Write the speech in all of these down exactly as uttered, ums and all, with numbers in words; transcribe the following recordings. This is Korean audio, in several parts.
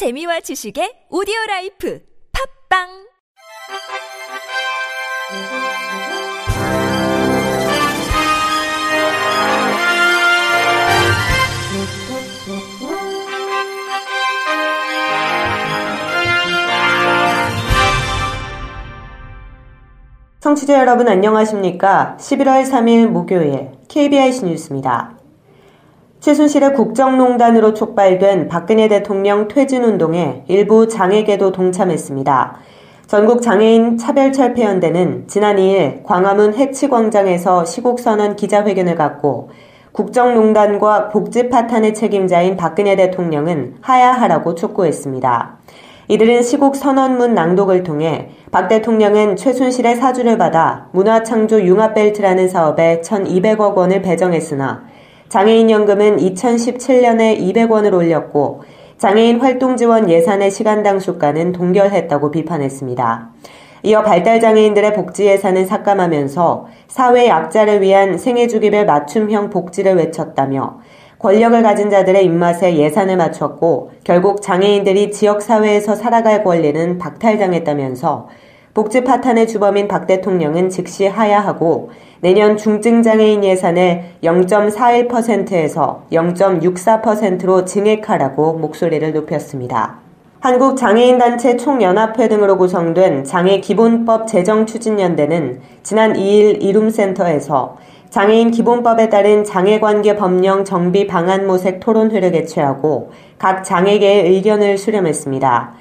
재미와 지식의 오디오라이프 팝빵 청취자 여러분 안녕하십니까? 십일월 삼일 목요일 케이비아이씨 뉴스입니다. 최순실의 국정농단으로 촉발된 박근혜 대통령 퇴진운동에 일부 장애계도 동참했습니다. 전국장애인차별철폐연대는 지난 이일 광화문 해치광장에서 시국선언 기자회견을 갖고 국정농단과 복지파탄의 책임자인 박근혜 대통령은 하야하라고 촉구했습니다. 이들은 시국선언문 낭독을 통해 박 대통령은 최순실의 사주를 받아 문화창조 융합벨트라는 사업에 천이백억 원을 배정했으나 장애인연금은 이천십칠년에 이백 원을 올렸고 장애인 활동지원 예산의 시간당 수가는 동결했다고 비판했습니다. 이어 발달장애인들의 복지 예산은 삭감하면서 사회 약자를 위한 생애주기별 맞춤형 복지를 외쳤다며 권력을 가진 자들의 입맛에 예산을 맞췄고 결국 장애인들이 지역사회에서 살아갈 권리는 박탈당했다면서 복지 파탄의 주범인 박 대통령은 즉시 하야하고 내년 중증장애인 예산을 영점사일 퍼센트에서 영점육사 퍼센트로 증액하라고 목소리를 높였습니다. 한국장애인단체 총연합회 등으로 구성된 장애기본법 제정추진연대는 지난 이일 이룸센터에서 장애인 기본법에 따른 장애관계 법령 정비 방안 모색 토론회를 개최하고 각 장애계의 의견을 수렴했습니다.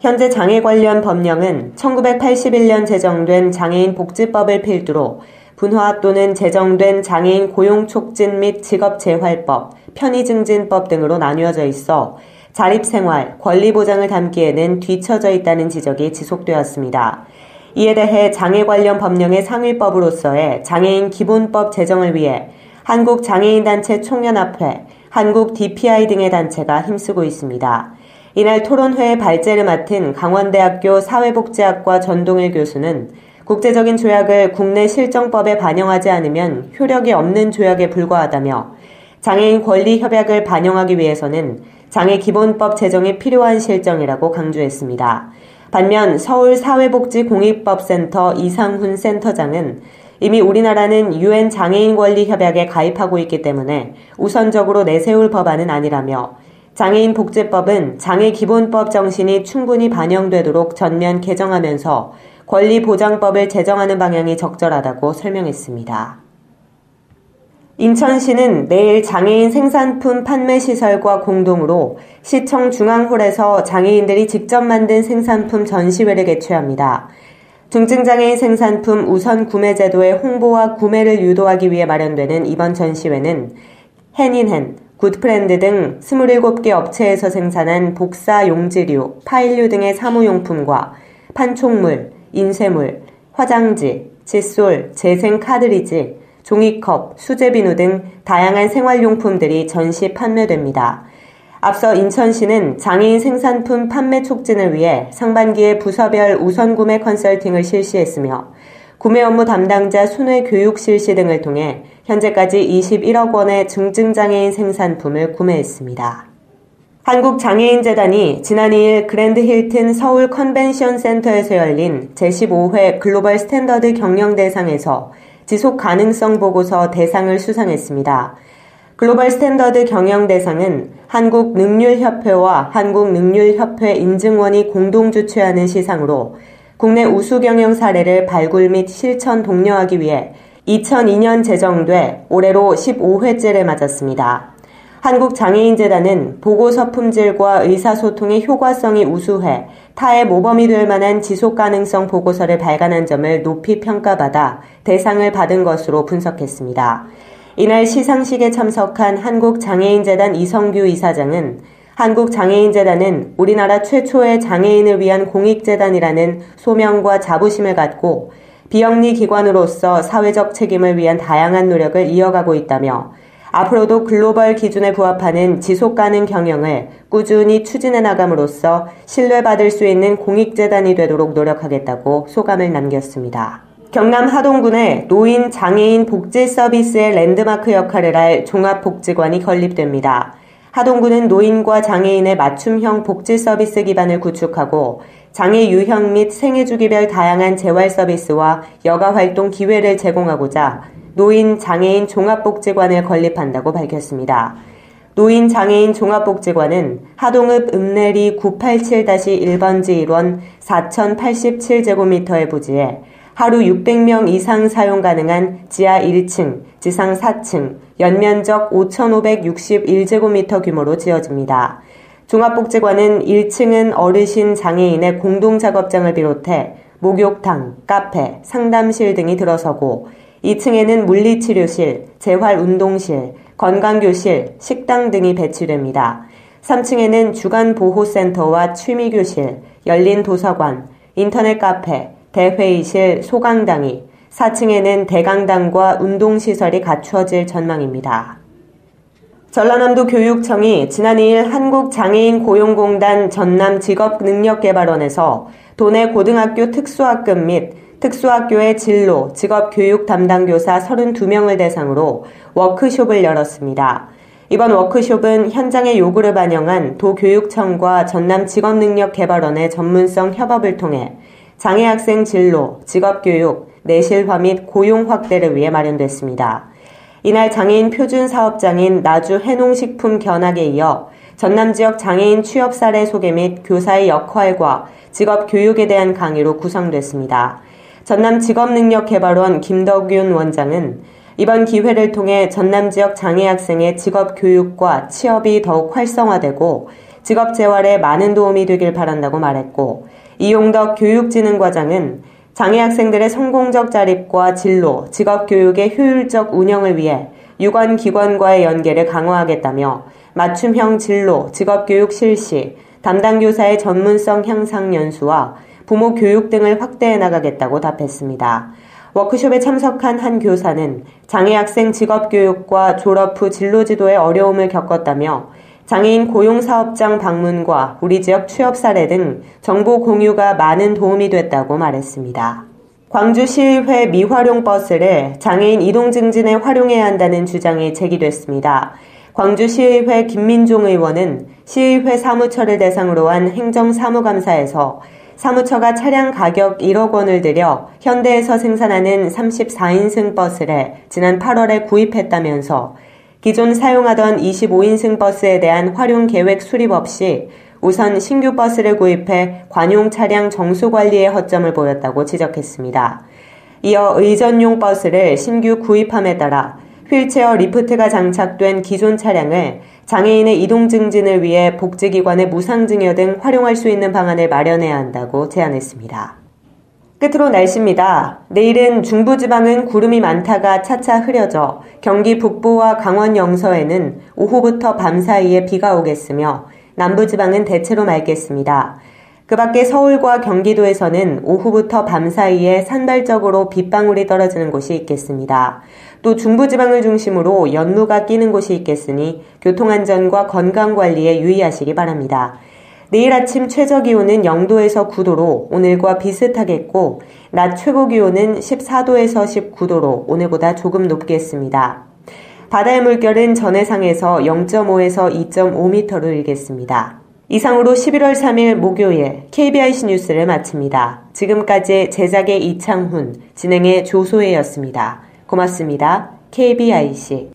현재 장애 관련 법령은 천구백팔십일년 제정된 장애인 복지법을 필두로 분화 또는 제정된 장애인 고용 촉진 및 직업 재활법, 편의 증진법 등으로 나뉘어져 있어 자립생활, 권리 보장을 담기에는 뒤처져 있다는 지적이 지속되었습니다. 이에 대해 장애 관련 법령의 상위법으로서의 장애인 기본법 제정을 위해 한국장애인단체 총연합회, 한국 디피아이 등의 단체가 힘쓰고 있습니다. 이날 토론회의 발제를 맡은 강원대학교 사회복지학과 전동일 교수는 국제적인 조약을 국내 실정법에 반영하지 않으면 효력이 없는 조약에 불과하다며 장애인 권리 협약을 반영하기 위해서는 장애기본법 제정이 필요한 실정이라고 강조했습니다. 반면 서울사회복지공익법센터 이상훈 센터장은 이미 우리나라는 유엔 장애인권리협약에 가입하고 있기 때문에 우선적으로 내세울 법안은 아니라며 장애인 복지법은 장애기본법 정신이 충분히 반영되도록 전면 개정하면서 권리보장법을 제정하는 방향이 적절하다고 설명했습니다. 인천시는 내일 장애인 생산품 판매시설과 공동으로 시청 중앙홀에서 장애인들이 직접 만든 생산품 전시회를 개최합니다. 중증장애인 생산품 우선 구매 제도의 홍보와 구매를 유도하기 위해 마련되는 이번 전시회는 핸인핸, 굿프렌드 등 스물일곱 개 업체에서 생산한 복사 용지류, 파일류 등의 사무용품과 판촉물, 인쇄물, 화장지, 칫솔, 재생 카드리지, 종이컵, 수제비누 등 다양한 생활용품들이 전시 판매됩니다. 앞서 인천시는 장애인 생산품 판매 촉진을 위해 상반기에 부서별 우선구매 컨설팅을 실시했으며 구매 업무 담당자 순회 교육 실시 등을 통해 현재까지 이십일억 원의 중증장애인 생산품을 구매했습니다. 한국장애인재단이 지난 이일 그랜드 힐튼 서울 컨벤션 센터에서 열린 제십오회 글로벌 스탠더드 경영대상에서 지속 가능성 보고서 대상을 수상했습니다. 글로벌 스탠더드 경영대상은 한국능률협회와 한국능률협회 인증원이 공동 주최하는 시상으로 국내 우수 경영 사례를 발굴 및 실천 독려하기 위해 이천이년 제정돼 올해로 십오회째를 맞았습니다. 한국장애인재단은 보고서 품질과 의사소통의 효과성이 우수해 타의 모범이 될 만한 지속가능성 보고서를 발간한 점을 높이 평가받아 대상을 받은 것으로 분석했습니다. 이날 시상식에 참석한 한국장애인재단 이성규 이사장은 한국장애인재단은 우리나라 최초의 장애인을 위한 공익재단이라는 소명과 자부심을 갖고 비영리 기관으로서 사회적 책임을 위한 다양한 노력을 이어가고 있다며 앞으로도 글로벌 기준에 부합하는 지속가능 경영을 꾸준히 추진해 나감으로써 신뢰받을 수 있는 공익재단이 되도록 노력하겠다고 소감을 남겼습니다. 경남 하동군에 노인 장애인 복지 서비스의 랜드마크 역할을 할 종합복지관이 건립됩니다. 하동구는 노인과 장애인의 맞춤형 복지 서비스 기반을 구축하고 장애 유형 및 생애 주기별 다양한 재활 서비스와 여가 활동 기회를 제공하고자 노인 장애인 종합복지관을 건립한다고 밝혔습니다. 노인 장애인 종합복지관은 하동읍 읍내리 구백팔십칠 다시 일번지 일 원 사천팔십칠 제곱미터의 부지에 하루 육백 명 이상 사용 가능한 지하 일 층, 지상 사 층, 연면적 오천오백육십일 제곱미터 규모로 지어집니다. 종합복지관은 일 층은 어르신 장애인의 공동작업장을 비롯해 목욕탕, 카페, 상담실 등이 들어서고 이 층에는 물리치료실, 재활운동실, 건강교실, 식당 등이 배치됩니다. 삼 층에는 주간보호센터와 취미교실, 열린도서관, 인터넷카페, 대회의실, 소강당이, 사 층에는 대강당과 운동시설이 갖추어질 전망입니다. 전라남도 교육청이 지난 이 일 한국장애인고용공단 전남직업능력개발원에서 도내 고등학교 특수학급 및 특수학교의 진로, 직업교육 담당교사 삼십이 명을 대상으로 워크숍을 열었습니다. 이번 워크숍은 현장의 요구를 반영한 도교육청과 전남직업능력개발원의 전문성 협업을 통해 장애학생 진로, 직업교육, 내실화 및 고용 확대를 위해 마련됐습니다. 이날 장애인 표준 사업장인 나주 해농식품 견학에 이어 전남 지역 장애인 취업 사례 소개 및 교사의 역할과 직업교육에 대한 강의로 구성됐습니다. 전남직업능력개발원 김덕윤 원장은 이번 기회를 통해 전남 지역 장애학생의 직업교육과 취업이 더욱 활성화되고 직업재활에 많은 도움이 되길 바란다고 말했고, 이용덕 교육진흥과장은 장애학생들의 성공적 자립과 진로, 직업교육의 효율적 운영을 위해 유관기관과의 연계를 강화하겠다며 맞춤형 진로, 직업교육 실시, 담당교사의 전문성 향상 연수와 부모 교육 등을 확대해 나가겠다고 답했습니다. 워크숍에 참석한 한 교사는 장애학생 직업교육과 졸업 후 진로지도에 어려움을 겪었다며 장애인 고용사업장 방문과 우리 지역 취업 사례 등 정보 공유가 많은 도움이 됐다고 말했습니다. 광주시의회 미활용 버스를 장애인 이동 증진에 활용해야 한다는 주장이 제기됐습니다. 광주시의회 김민종 의원은 시의회 사무처를 대상으로 한 행정사무감사에서 사무처가 차량 가격 일억 원을 들여 현대에서 생산하는 삼십사 인승 버스를 지난 팔월에 구입했다면서 기존 사용하던 이십오 인승 버스에 대한 활용 계획 수립 없이 우선 신규 버스를 구입해 관용 차량 정수 관리에 허점을 보였다고 지적했습니다. 이어 의전용 버스를 신규 구입함에 따라 휠체어 리프트가 장착된 기존 차량을 장애인의 이동 증진을 위해 복지기관의 무상 증여 등 활용할 수 있는 방안을 마련해야 한다고 제안했습니다. 끝으로 날씨입니다. 내일은 중부지방은 구름이 많다가 차차 흐려져 경기 북부와 강원 영서에는 오후부터 밤 사이에 비가 오겠으며 남부지방은 대체로 맑겠습니다. 그 밖에 서울과 경기도에서는 오후부터 밤 사이에 산발적으로 빗방울이 떨어지는 곳이 있겠습니다. 또 중부지방을 중심으로 연무가 끼는 곳이 있겠으니 교통안전과 건강관리에 유의하시기 바랍니다. 내일 아침 최저기온은 영도에서 구도로 오늘과 비슷하겠고 낮 최고기온은 십사도에서 십구도로 오늘보다 조금 높겠습니다. 바다의 물결은 전해상에서 영점오에서 이점오 미터로 일겠습니다. 이상으로 십일월 삼일 목요일 케이비아이씨 뉴스를 마칩니다. 지금까지 제작의 이창훈, 진행의 조소혜였습니다. 고맙습니다. 케이비아이씨